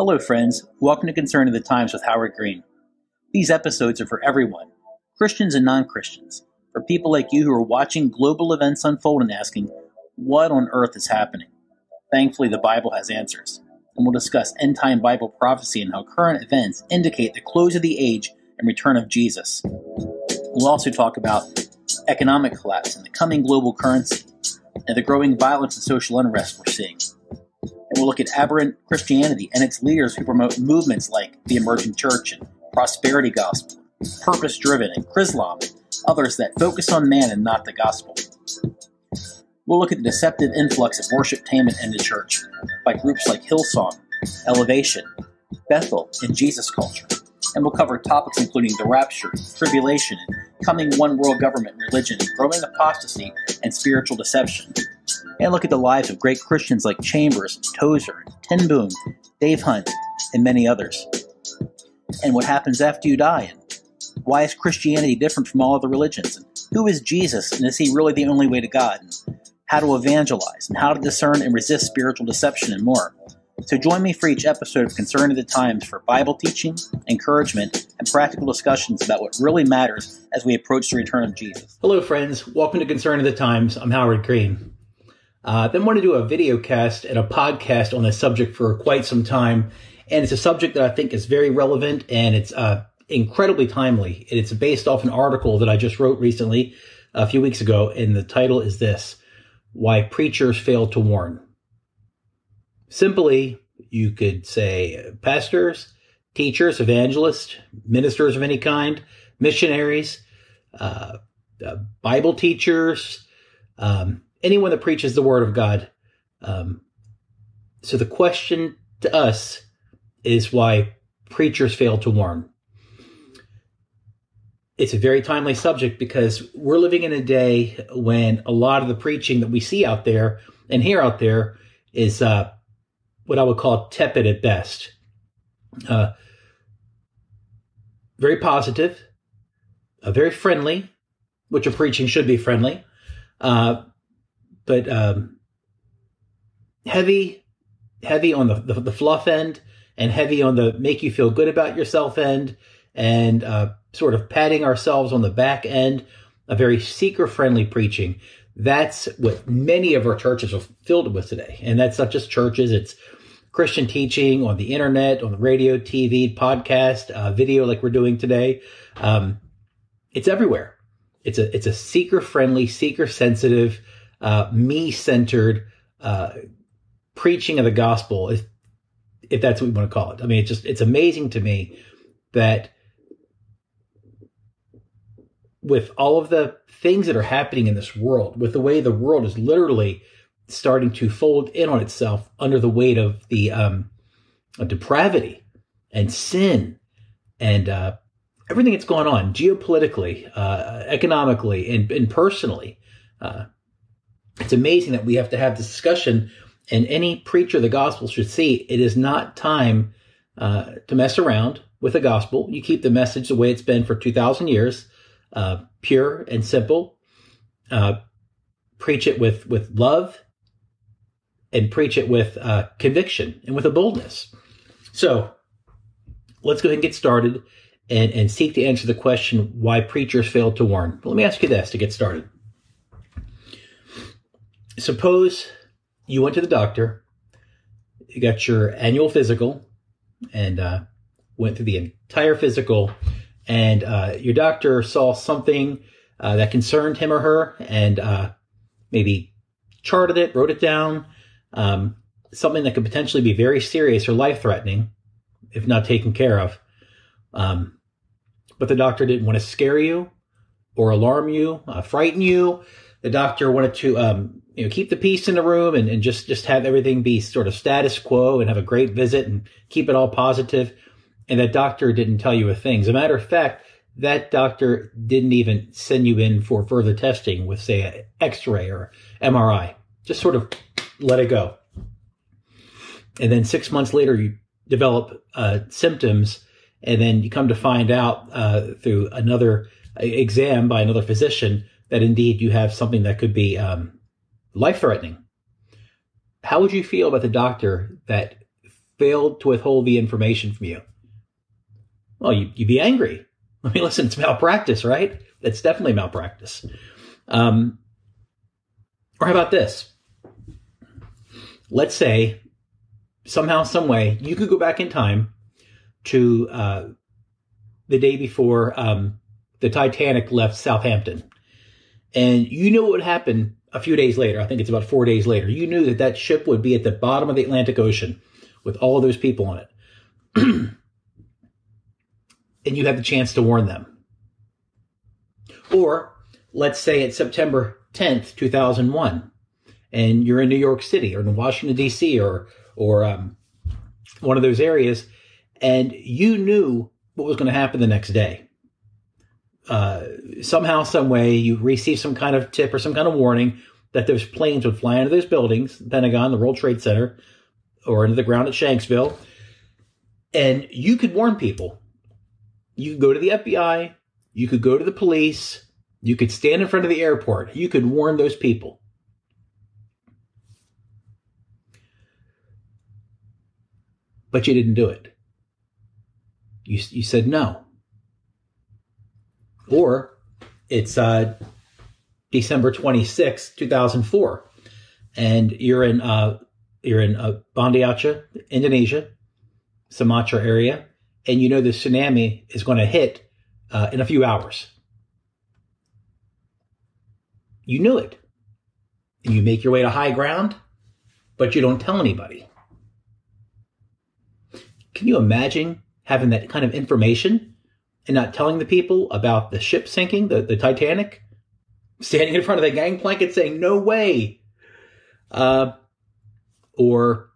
Hello friends, welcome to Concerning the Times with Howard Green. These episodes are for everyone, Christians and non-Christians, for people like you who are watching global events unfold and asking, what on earth is happening? Thankfully, the Bible has answers, and we'll discuss end-time Bible prophecy and how current events indicate the close of the age and return of Jesus. We'll also talk about economic collapse and the coming global currency, and the growing violence and social unrest we're seeing. And we'll look at aberrant Christianity and its leaders who promote movements like the Emerging Church and Prosperity Gospel, Purpose Driven, and Chrislam, and others that focus on man and not the gospel. We'll look at the deceptive influx of worshiptainment in the church by groups like Hillsong, Elevation, Bethel, and Jesus Culture. And we'll cover topics including the rapture, tribulation, and coming one-world government religion, growing apostasy, and spiritual deception. And look at the lives of great Christians like Chambers, Tozer, Ten Boom, Dave Hunt, and many others. And what happens after you die? And why is Christianity different from all other religions? And who is Jesus? And is he really the only way to God? And how to evangelize? And how to discern and resist spiritual deception and more. So join me for each episode of Concerning the Times for Bible teaching, encouragement, and practical discussions about what really matters as we approach the return of Jesus. Hello, friends. Welcome to Concerning the Times. I'm Howard Green. I've been wanting to do a video cast and a podcast on this subject for quite some time, and it's a subject that I think is very relevant, and it's incredibly timely. It's based off an article that I just wrote recently, a few weeks ago, and the title is this: Why Preachers Fail to Warn. Simply, you could say pastors, teachers, evangelists, ministers of any kind, missionaries, Bible teachers, anyone that preaches the Word of God. So the question to us is why preachers fail to warn. It's a very timely subject because we're living in a day when a lot of the preaching that we see out there and hear out there is what I would call tepid at best. Very positive, very friendly, which a preaching should be friendly, but heavy on the fluff end, and heavy on the make you feel good about yourself end, and sort of patting ourselves on the back end, a very seeker-friendly preaching. That's what many of our churches are filled with today. And that's not just churches, it's Christian teaching on the internet, on the radio, TV, podcast, video like we're doing today. It's everywhere. It's a seeker-friendly, seeker-sensitive, me-centered preaching of the gospel, if that's what we want to call it. I mean, it's amazing to me that with all of the things that are happening in this world, with the way the world is literally starting to fold in on itself under the weight of the of depravity and sin and everything that's going on geopolitically, economically, and personally. It's amazing that we have to have this discussion, and any preacher of the gospel should see it is not time to mess around with the gospel. You keep the message the way it's been for 2,000 years, pure and simple. Preach it with love, and preach it with conviction and with a boldness. So let's go ahead and get started and seek to answer the question, why preachers fail to warn. But let me ask you this to get started. Suppose you went to the doctor, you got your annual physical, and went through the entire physical, and your doctor saw something that concerned him or her, and maybe charted it, wrote it down, something that could potentially be very serious or life-threatening if not taken care of. But the doctor didn't want to scare you or alarm you, frighten you. The doctor wanted to keep the peace in the room and just have everything be sort of status quo and have a great visit and keep it all positive. And that doctor didn't tell you a thing. As a matter of fact, that doctor didn't even send you in for further testing with, say, an X-ray or MRI. Just sort of let it go. And then 6 months later, you develop symptoms, and then you come to find out through another exam by another physician that indeed you have something that could be life-threatening. How would you feel about the doctor that failed to withhold the information from you? Well, you'd be angry. I mean, listen, it's malpractice, right? That's definitely malpractice. Or how about this? Let's say somehow, some way, you could go back in time to the day before the Titanic left Southampton. And you know what would happen a few days later. I think it's about 4 days later. You knew that that ship would be at the bottom of the Atlantic Ocean with all of those people on it. And you had the chance to warn them. Or let's say it's September 10th, 2001, and you're in New York City or in Washington, D.C. or one of those areas, and you knew what was going to happen the next day. Somehow, some way, you received some kind of tip or some kind of warning that those planes would fly into those buildings, the Pentagon, the World Trade Center, or into the ground at Shanksville, and you could warn people. You could go to the FBI. You could go to the police. You could stand in front of the airport. You could warn those people. But you didn't do it. You said no. Or it's December 26, 2004, and you're in Bandiaca, Indonesia, Sumatra area, and you know the tsunami is going to hit in a few hours. You knew it. And you make your way to high ground, but you don't tell anybody. Can you imagine having that kind of information and not telling the people about the ship sinking, the Titanic, standing in front of the gangplank and saying, no way? Or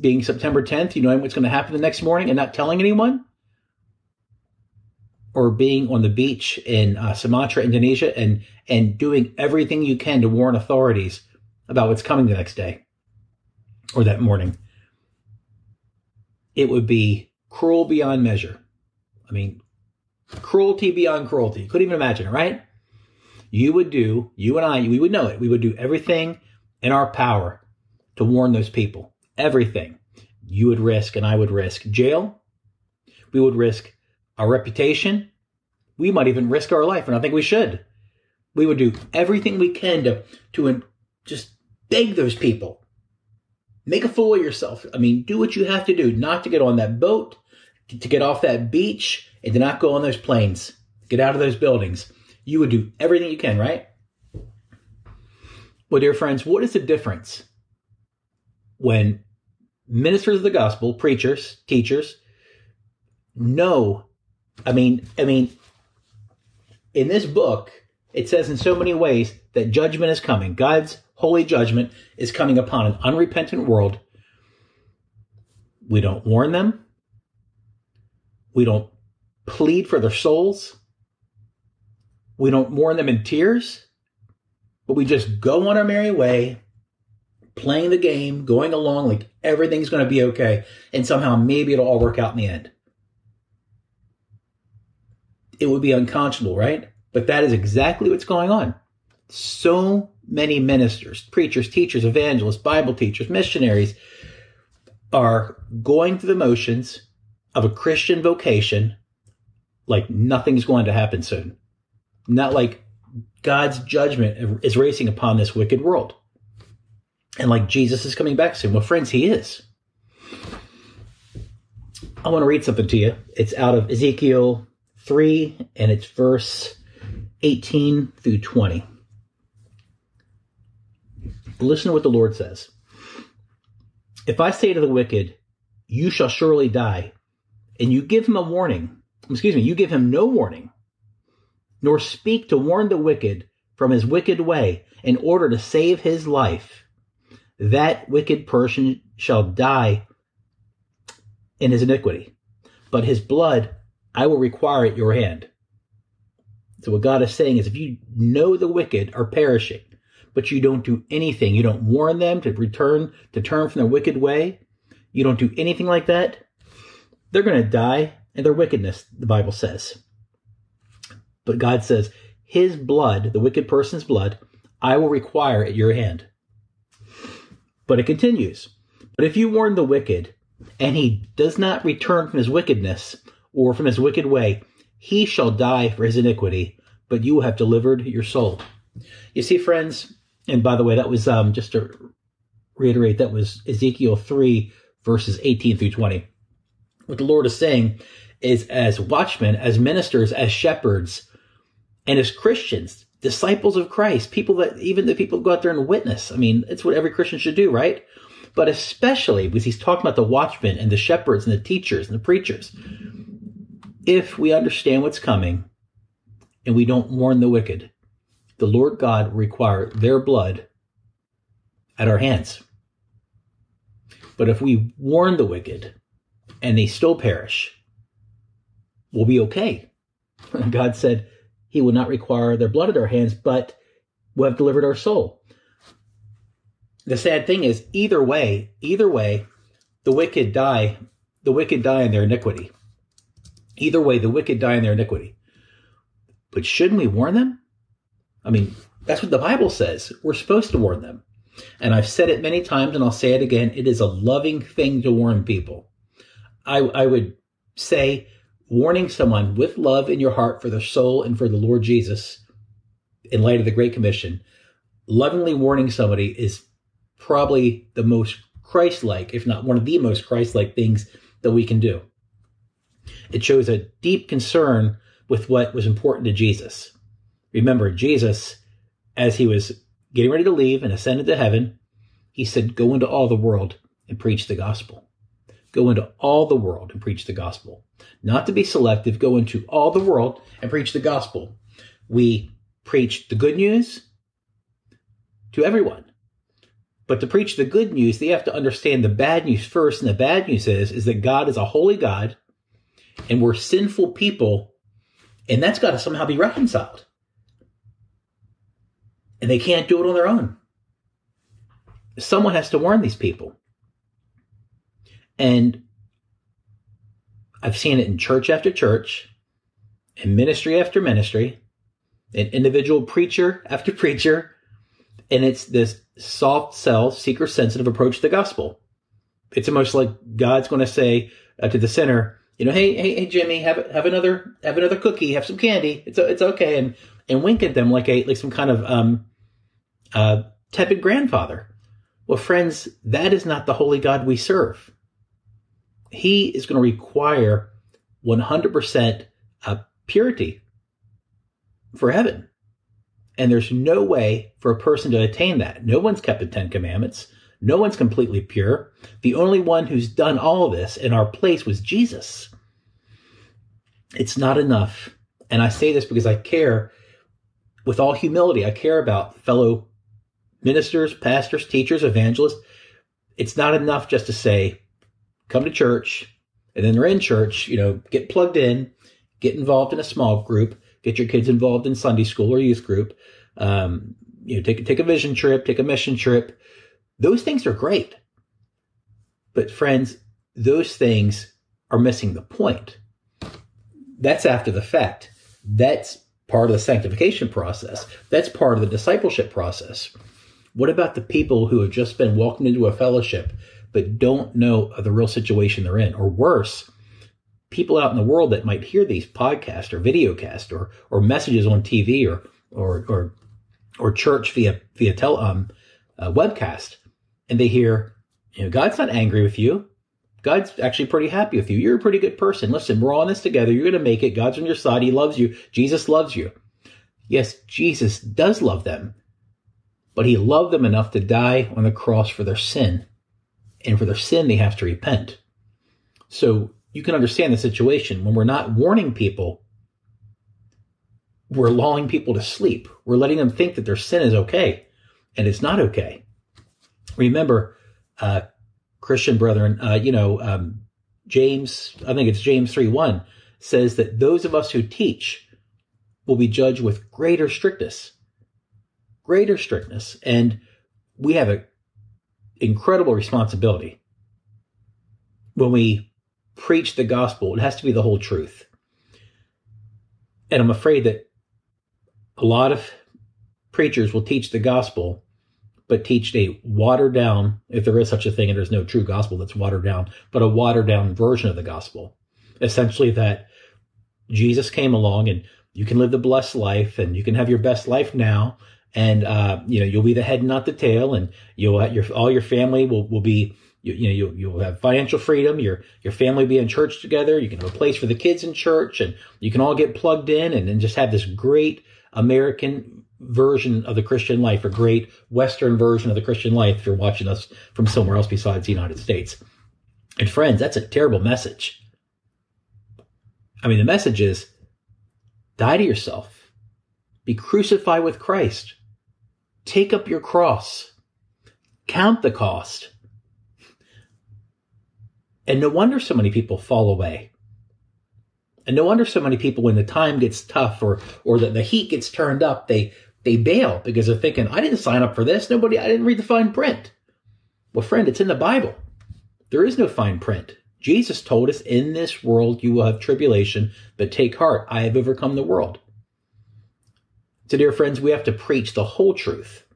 being September 10th, you know what's going to happen the next morning and not telling anyone? Or being on the beach in Sumatra, Indonesia, and doing everything you can to warn authorities about what's coming the next day or that morning. It would be cruel beyond measure. I mean, cruelty beyond cruelty. You couldn't even imagine it, right? We would know it. We would do everything in our power to warn those people. Everything. You would risk and I would risk jail. We would risk our reputation. We might even risk our life, and I think we should. We would do everything we can to just beg those people. Make a fool of yourself. I mean, do what you have to do not to get on that boat, to get off that beach, and to not go on those planes. Get out of those buildings. You would do everything you can, right? Well, dear friends, what is the difference when ministers of the gospel, preachers, teachers, know? I mean, in this book, it says in so many ways that judgment is coming. God's holy judgment is coming upon an unrepentant world. We don't warn them. We don't plead for their souls. We don't warn them in tears. But we just go on our merry way, playing the game, going along like everything's going to be okay. And somehow maybe it'll all work out in the end. It would be unconscionable, right? But that is exactly what's going on. So many ministers, preachers, teachers, evangelists, Bible teachers, missionaries are going through the motions of a Christian vocation like nothing's going to happen soon. Not like God's judgment is racing upon this wicked world. And like Jesus is coming back soon. Well, friends, he is. I want to read something to you. It's out of Ezekiel 3, and it's verse 18 through 20. Listen to what the Lord says. If I say to the wicked, you shall surely die, and you give him you give him no warning, nor speak to warn the wicked from his wicked way in order to save his life, that wicked person shall die in his iniquity, but his blood I will require at your hand. So what God is saying is if you know the wicked are perishing, but you don't do anything, you don't warn them to turn from their wicked way, you don't do anything like that, they're going to die in their wickedness, the Bible says. But God says, his blood, the wicked person's blood, I will require at your hand. But it continues. But if you warn the wicked and he does not return from his wickedness or from his wicked way, he shall die for his iniquity, but you have delivered your soul. You see, friends, and by the way, that was, just to reiterate, that was Ezekiel 3, verses 18 through 20. What the Lord is saying is, as watchmen, as ministers, as shepherds, and as Christians, disciples of Christ, people that, even the people who go out there and witness. I mean, it's what every Christian should do, right? But especially because he's talking about the watchmen and the shepherds and the teachers and the preachers. If we understand what's coming and we don't warn the wicked, the Lord God will require their blood at our hands. But if we warn the wicked and they still perish, we'll be okay. God said he will not require their blood at our hands, but we'll have delivered our soul. The sad thing is, either way, the wicked die in their iniquity. Either way, the wicked die in their iniquity. But shouldn't we warn them? I mean, that's what the Bible says. We're supposed to warn them. And I've said it many times, and I'll say it again. It is a loving thing to warn people. I would say warning someone with love in your heart for their soul and for the Lord Jesus in light of the Great Commission. Lovingly warning somebody is probably the most Christ-like, if not one of the most Christ-like things that we can do. It shows a deep concern with what was important to Jesus. Remember, Jesus, as he was getting ready to leave and ascended to heaven, he said, go into all the world and preach the gospel. Go into all the world and preach the gospel. Not to be selective, go into all the world and preach the gospel. We preach the good news to everyone. But to preach the good news, they have to understand the bad news first. And the bad news is that God is a holy God and we're sinful people. And that's got to somehow be reconciled. And they can't do it on their own. Someone has to warn these people. And I've seen it in church after church, in ministry after ministry, in individual preacher after preacher. And it's this soft sell, seeker-sensitive approach to the gospel. It's almost like God's going to say to the sinner, you know, hey, Jimmy, have another cookie, have some candy. It's okay, and wink at them like some kind of tepid grandfather. Well, friends, that is not the holy God we serve. He is going to require 100% purity for heaven. And there's no way for a person to attain that. No one's kept the Ten Commandments. No one's completely pure. The only one who's done all this in our place was Jesus. It's not enough. And I say this because I care. With all humility, I care about fellow ministers, pastors, teachers, evangelists. It's not enough just to say, come to church, and then they're in church, you know, get plugged in, get involved in a small group, get your kids involved in Sunday school or youth group, you know, take a vision trip, take a mission trip. Those things are great. But friends, those things are missing the point. That's after the fact. That's part of the sanctification process. That's part of the discipleship process. What about the people who have just been welcomed into a fellowship but don't know of the real situation they're in? Or worse, people out in the world that might hear these podcasts or videocasts or messages on TV or church via webcast, and they hear, you know, God's not angry with you. God's actually pretty happy with you. You're a pretty good person. Listen, we're all in this together. You're going to make it. God's on your side. He loves you. Jesus loves you. Yes, Jesus does love them, but he loved them enough to die on the cross for their sin. And for their sin, they have to repent. So you can understand the situation. When we're not warning people, we're lulling people to sleep. We're letting them think that their sin is okay, and it's not okay. Remember, Christian brethren, James, I think it's James 3:1, says that those of us who teach will be judged with greater strictness. And we have an incredible responsibility. When we preach the gospel, it has to be the whole truth. And I'm afraid that a lot of preachers will teach the gospel but teach a watered down, if there is such a thing and there's no true gospel that's watered down, but a watered down version of the gospel. Essentially that Jesus came along and you can live the blessed life and you can have your best life now. And, you'll be the head, not the tail, and all your family will be, you'll have financial freedom. Your family will be in church together. You can have a place for the kids in church and you can all get plugged in and just have this great American version of the Christian life, or great Western version of the Christian life, if you're watching us from somewhere else besides the United States. And friends, that's a terrible message. I mean, the message is die to yourself, be crucified with Christ, take up your cross, count the cost. And no wonder so many people fall away. And no wonder so many people, when the time gets tough or the heat gets turned up, they bail because they're thinking, I didn't sign up for this. I didn't read the fine print. Well, friend, it's in the Bible. There is no fine print. Jesus told us, in this world you will have tribulation, but take heart, I have overcome the world. So, dear friends, we have to preach the whole truth.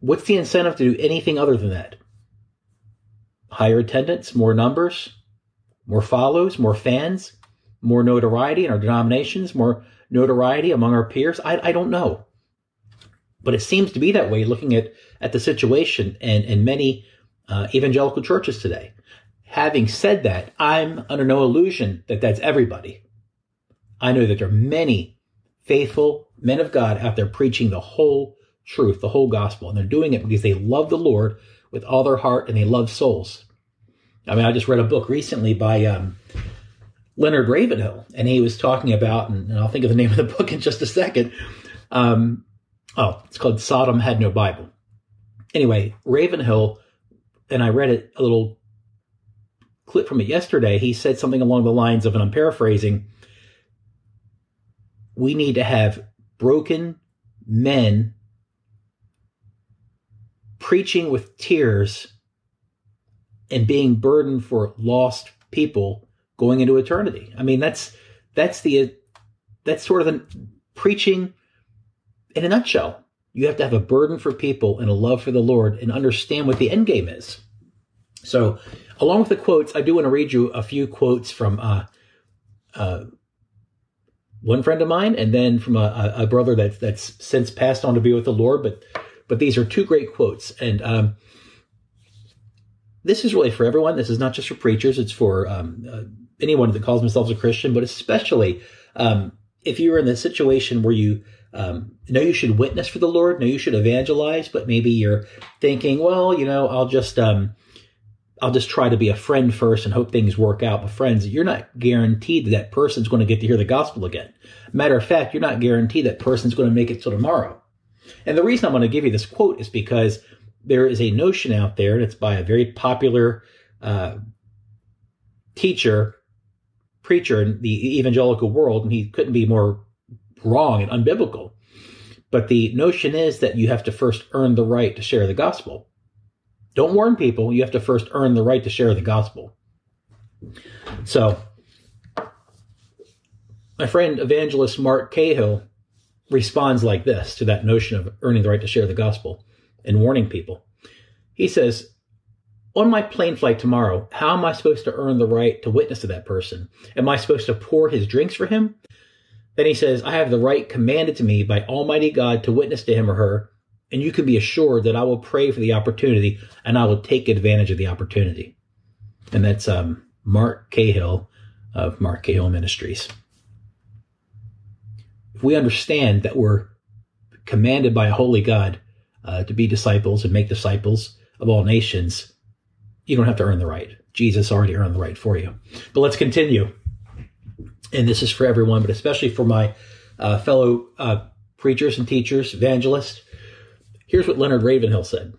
What's the incentive to do anything other than that? Higher attendance, more numbers, more follows, more fans, more notoriety in our denominations, more notoriety among our peers. I don't know. But it seems to be that way, looking at the situation and many evangelical churches today. Having said that, I'm under no illusion that that's everybody. I know that there are many faithful men of God out there preaching the whole truth, the whole gospel, and they're doing it because they love the Lord with all their heart and they love souls. I mean, I just read a book recently by Leonard Ravenhill, and he was talking about, and I'll think of the name of the book in just a second. It's called Sodom Had No Bible. Anyway, Ravenhill, and I read it, a little clip from it yesterday, he said something along the lines of, and I'm paraphrasing, we need to have broken men preaching with tears and being burdened for lost people going into eternity. I mean, that's sort of the preaching in a nutshell. You have to have a burden for people and a love for the Lord and understand what the end game is. So, along with the quotes, I do want to read you a few quotes from one friend of mine, and then from a brother that's since passed on to be with the Lord. But these are two great quotes, and this is really for everyone. This is not just for preachers. It's for anyone that calls themselves a Christian, but especially if you're in the situation where you know you should witness for the Lord, know you should evangelize, but maybe you're thinking, well, I'll just try to be a friend first and hope things work out. But friends, you're not guaranteed that person's going to get to hear the gospel again. Matter of fact, you're not guaranteed that person's going to make it till tomorrow. And the reason I'm going to give you this quote is because there is a notion out there, and it's by a very popular preacher in the evangelical world, and he couldn't be more wrong and unbiblical. But the notion is that you have to first earn the right to share the gospel. Don't warn people. You have to first earn the right to share the gospel. So, my friend evangelist Mark Cahill responds like this to that notion of earning the right to share the gospel and warning people. He says, on my plane flight tomorrow, how am I supposed to earn the right to witness to that person? Am I supposed to pour his drinks for him? Then he says, I have the right commanded to me by Almighty God to witness to him or her, and you can be assured that I will pray for the opportunity and I will take advantage of the opportunity. And that's Mark Cahill of Mark Cahill Ministries. If we understand that we're commanded by a holy God to be disciples and make disciples of all nations, you don't have to earn the right. Jesus already earned the right for you. But let's continue. And this is for everyone, but especially for my fellow preachers and teachers, evangelists. Here's what Leonard Ravenhill said.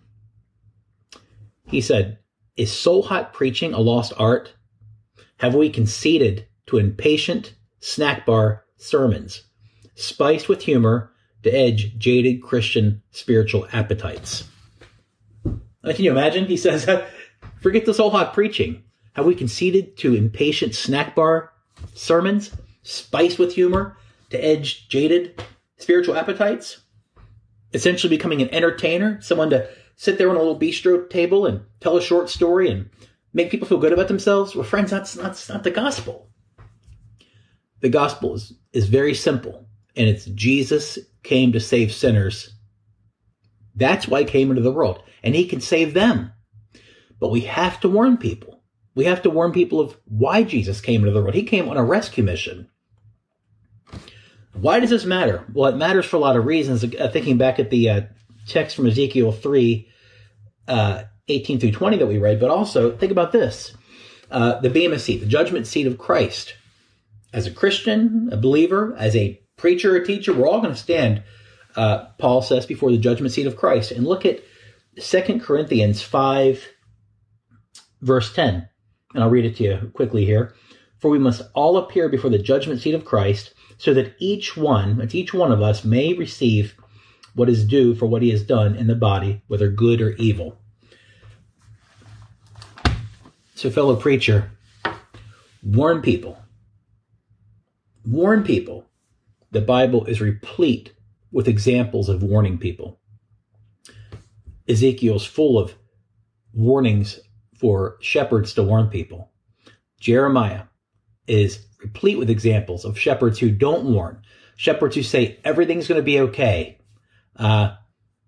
He said, is soul-hot preaching a lost art? Have we conceded to impatient snack bar sermons, spiced with humor, to edge jaded Christian spiritual appetites? Can you imagine? He says, forget this whole hot preaching. Have we conceded to impatient snack bar sermons, spiced with humor, to edge jaded spiritual appetites? essentially becoming an entertainer, someone to sit there on a little bistro table and tell a short story and make people feel good about themselves. Well, friends, that's not the gospel. The gospel is very simple, and it's Jesus came to save sinners. That's why he came into the world, and he can save them. But we have to warn people. We have to warn people of why Jesus came into the world. He came on a rescue mission. Why does this matter? Well, it matters for a lot of reasons. Thinking back at the text from Ezekiel 3, 18 through 20 that we read, but also think about this, the Bema seat, the judgment seat of Christ. As a Christian, a believer, as a preacher, a teacher, we're all going to stand, Paul says, before the judgment seat of Christ. And look at 2 Corinthians 5, verse 10, and I'll read it to you quickly here. For we must all appear before the judgment seat of Christ, so that each one of us may receive what is due for what he has done in the body, whether good or evil. So, fellow preacher, warn people. Warn people. The Bible is replete with examples of warning people. Ezekiel's full of warnings for shepherds to warn people. Jeremiah is replete with examples of shepherds who don't warn, shepherds who say everything's going to be okay.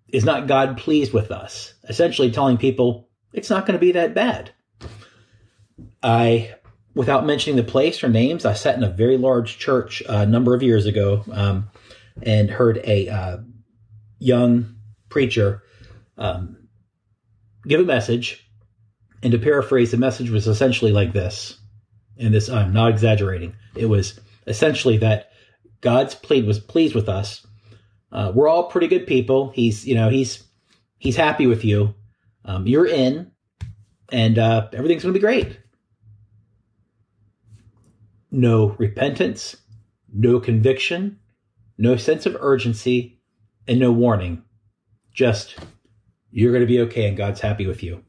Is not God pleased with us? Essentially telling people it's not going to be that bad. Without mentioning the place or names, I sat in a very large church a number of years ago and heard a young preacher give a message. And to paraphrase, the message was essentially like this. And this, I'm not exaggerating. It was essentially that God's pleased with us. We're all pretty good people. He's happy with you. You're in, and everything's going to be great. No repentance, no conviction, no sense of urgency, and no warning. Just, you're going to be okay, and God's happy with you.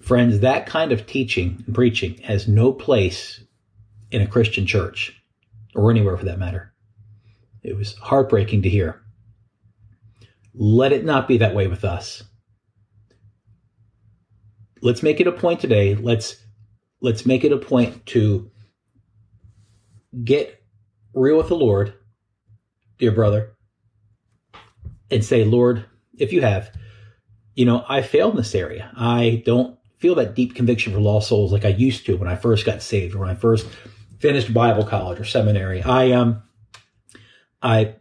Friends, that kind of teaching and preaching has no place in a Christian church or anywhere for that matter. It was heartbreaking to hear. Let it not be that way with us. Let's make it a point today. Let's make it a point to get real with the Lord, dear brother, and say, Lord, if you have, I failed in this area. I don't feel that deep conviction for lost souls like I used to when I first got saved or when I first finished Bible college or seminary. The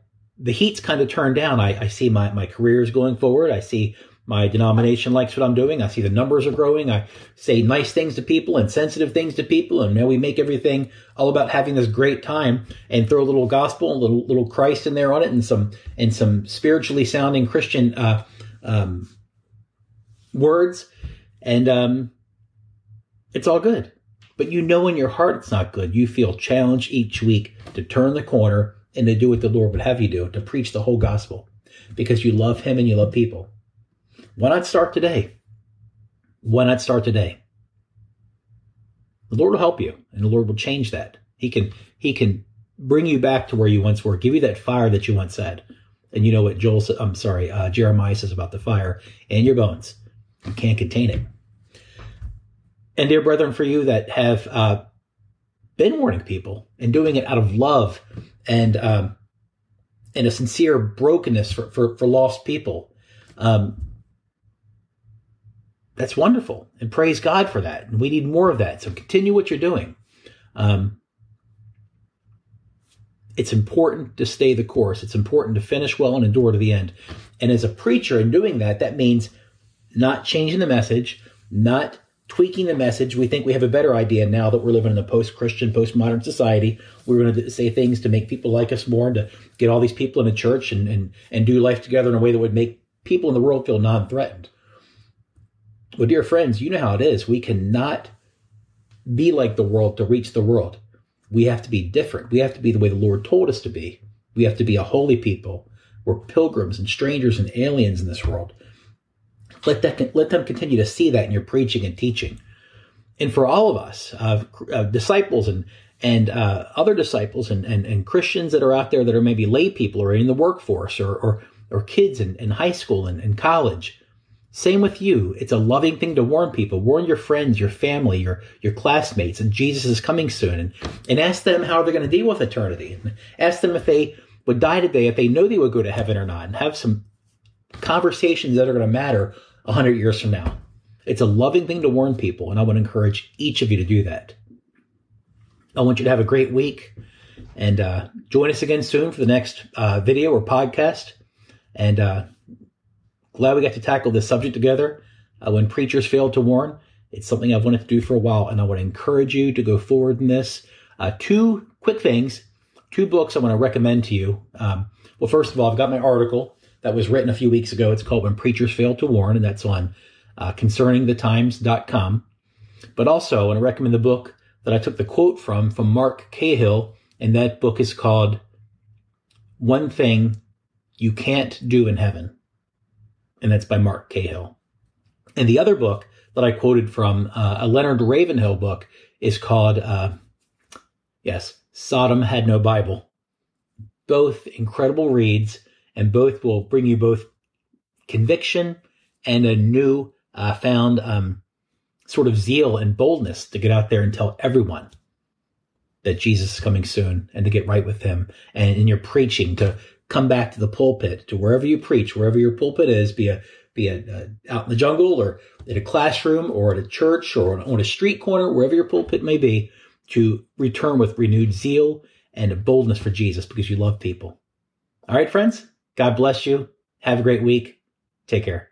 heat's kind of turned down. I see my career is going forward. I see my denomination likes what I'm doing. I see the numbers are growing. I say nice things to people and sensitive things to people. And now we make everything all about having this great time and throw a little gospel, a little Christ in there on it, and some spiritually sounding Christian words, and it's all good. But in your heart it's not good. You feel challenged each week to turn the corner and to do what the Lord would have you do, to preach the whole gospel, because you love him and you love people. Why not start today? Why not start today? The Lord will help you, and the Lord will change that. He can bring you back to where you once were, give you that fire that you once had. And you know what Jeremiah says about the fire in your bones. You can't contain it. And dear brethren, for you that have been warning people and doing it out of love and a sincere brokenness for lost people, that's wonderful. And praise God for that. And we need more of that. So continue what you're doing. It's important to stay the course. It's important to finish well and endure to the end. And as a preacher in doing that, that means not changing the message, not tweaking the message. We think we have a better idea now that we're living in a post-Christian, postmodern society. We're going to say things to make people like us more and to get all these people in a church and do life together in a way that would make people in the world feel non-threatened. Well, dear friends, you know how it is. We cannot be like the world to reach the world. We have to be different. We have to be the way the Lord told us to be. We have to be a holy people. We're pilgrims and strangers and aliens in this world. Let them continue to see that in your preaching and teaching. And for all of us, disciples and other disciples and Christians that are out there that are maybe lay people or in the workforce or or kids in high school and college. Same with you. It's a loving thing to warn people. Warn your friends, your family, your classmates, and Jesus is coming soon. And ask them how they're going to deal with eternity. And ask them if they would die today, if they know they would go to heaven or not. And have some conversations that are going to matter 100 years from now. It's a loving thing to warn people, and I would encourage each of you to do that. I want you to have a great week, and join us again soon for the next video or podcast. And glad we got to tackle this subject together. When preachers fail to warn, it's something I've wanted to do for a while, and I want to encourage you to go forward in this. Two quick things, two books I want to recommend to you. Well, first of all, I've got my article that was written a few weeks ago. It's called When Preachers Fail to Warn, and that's on ConcerningTheTimes.com. But also, I want to recommend the book that I took the quote from Mark Cahill, and that book is called One Thing You Can't Do in Heaven, and that's by Mark Cahill. And the other book that I quoted from, a Leonard Ravenhill book, is called, Sodom Had No Bible. Both incredible reads, and both will bring you both conviction and a new found sort of zeal and boldness to get out there and tell everyone that Jesus is coming soon and to get right with him. And in your preaching, to come back to the pulpit, to wherever you preach, wherever your pulpit is, be out in the jungle or in a classroom or at a church or on a street corner, wherever your pulpit may be, to return with renewed zeal and a boldness for Jesus because you love people. All right, friends, God bless you. Have a great week. Take care.